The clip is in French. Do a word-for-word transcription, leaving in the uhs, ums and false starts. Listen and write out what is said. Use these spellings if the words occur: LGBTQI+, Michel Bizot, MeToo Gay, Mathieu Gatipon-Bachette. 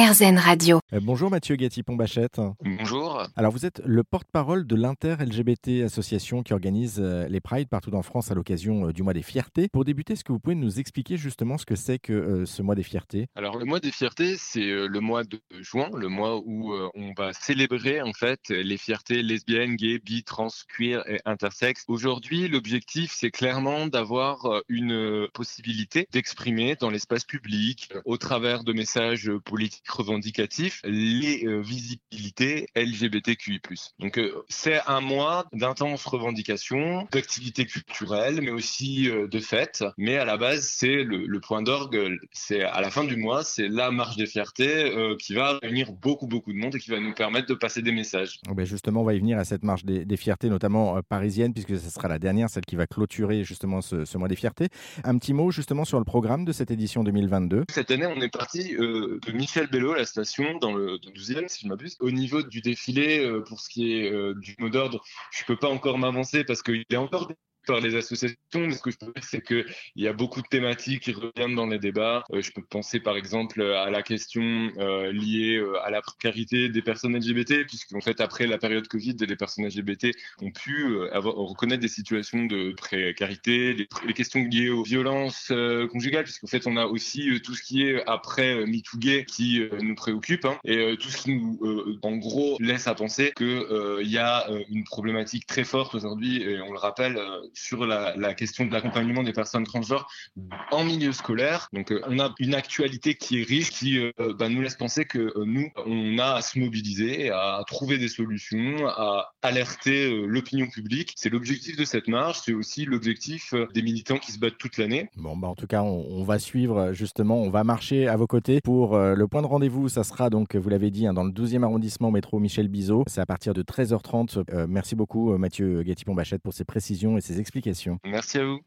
R Z N Radio. Bonjour Mathieu Gatipon-Bachette. Bonjour. Alors vous êtes le porte-parole de l'Inter-L G B T, association qui organise les Prides partout en France à l'occasion du Mois des Fiertés. Pour débuter, est-ce que vous pouvez nous expliquer justement ce que c'est que euh, ce Mois des Fiertés ? Alors le Mois des Fiertés, c'est le mois de juin, le mois où euh, on va célébrer en fait les fiertés lesbiennes, gays, bi, trans, queer et intersexes. Aujourd'hui, l'objectif, c'est clairement d'avoir une possibilité d'exprimer dans l'espace public, au travers de messages politiques revendicatif, les euh, visibilités L G B T Q I plus. Donc euh, c'est un mois d'intenses revendications, d'activités culturelles, mais aussi euh, de fêtes. Mais à la base, c'est le, le point d'orgue, c'est à la fin du mois, c'est la marche des fiertés euh, qui va réunir beaucoup, beaucoup de monde et qui va nous permettre de passer des messages. Oh ben justement, on va y venir à cette marche des, des fiertés, notamment euh, parisienne, puisque ce sera la dernière, celle qui va clôturer justement ce, ce mois des fiertés. Un petit mot justement sur le programme de cette édition deux mille vingt-deux. Cette année, on est parti euh, de Michel Bello, la station, dans le douzième, si je m'abuse. Au niveau du défilé, euh, pour ce qui est euh, du mot d'ordre, je ne peux pas encore m'avancer parce qu'il est encore par les associations, mais ce que je peux dire, c'est qu'il y a beaucoup de thématiques qui reviennent dans les débats. Euh, je peux penser par exemple à la question euh, liée à la précarité des personnes L G B T, puisqu'en fait, après la période Covid, les personnes L G B T ont pu euh, avoir, reconnaître des situations de précarité, les, les questions liées aux violences euh, conjugales, puisqu'en fait, on a aussi euh, tout ce qui est après euh, MeToo Gay qui euh, nous préoccupe, hein, et euh, tout ce qui nous, euh, en gros, laisse à penser qu'il euh, y a euh, une problématique très forte aujourd'hui, et on le rappelle, euh, sur la, la question de l'accompagnement des personnes transgenres en milieu scolaire. Donc euh, on a une actualité qui est riche, qui euh, bah, nous laisse penser que euh, nous, on a à se mobiliser, à trouver des solutions, à alerter euh, l'opinion publique. C'est l'objectif de cette marche, c'est aussi l'objectif euh, des militants qui se battent toute l'année. Bon, bah, en tout cas, on, on va suivre justement, on va marcher à vos côtés pour euh, le point de rendez-vous. Ça sera donc, vous l'avez dit, hein, dans le douzième arrondissement, métro Michel Bizot. C'est à partir de treize heures trente. Euh, merci beaucoup Mathieu Gatipon-Bachette pour ces précisions et ces explications. Merci à vous.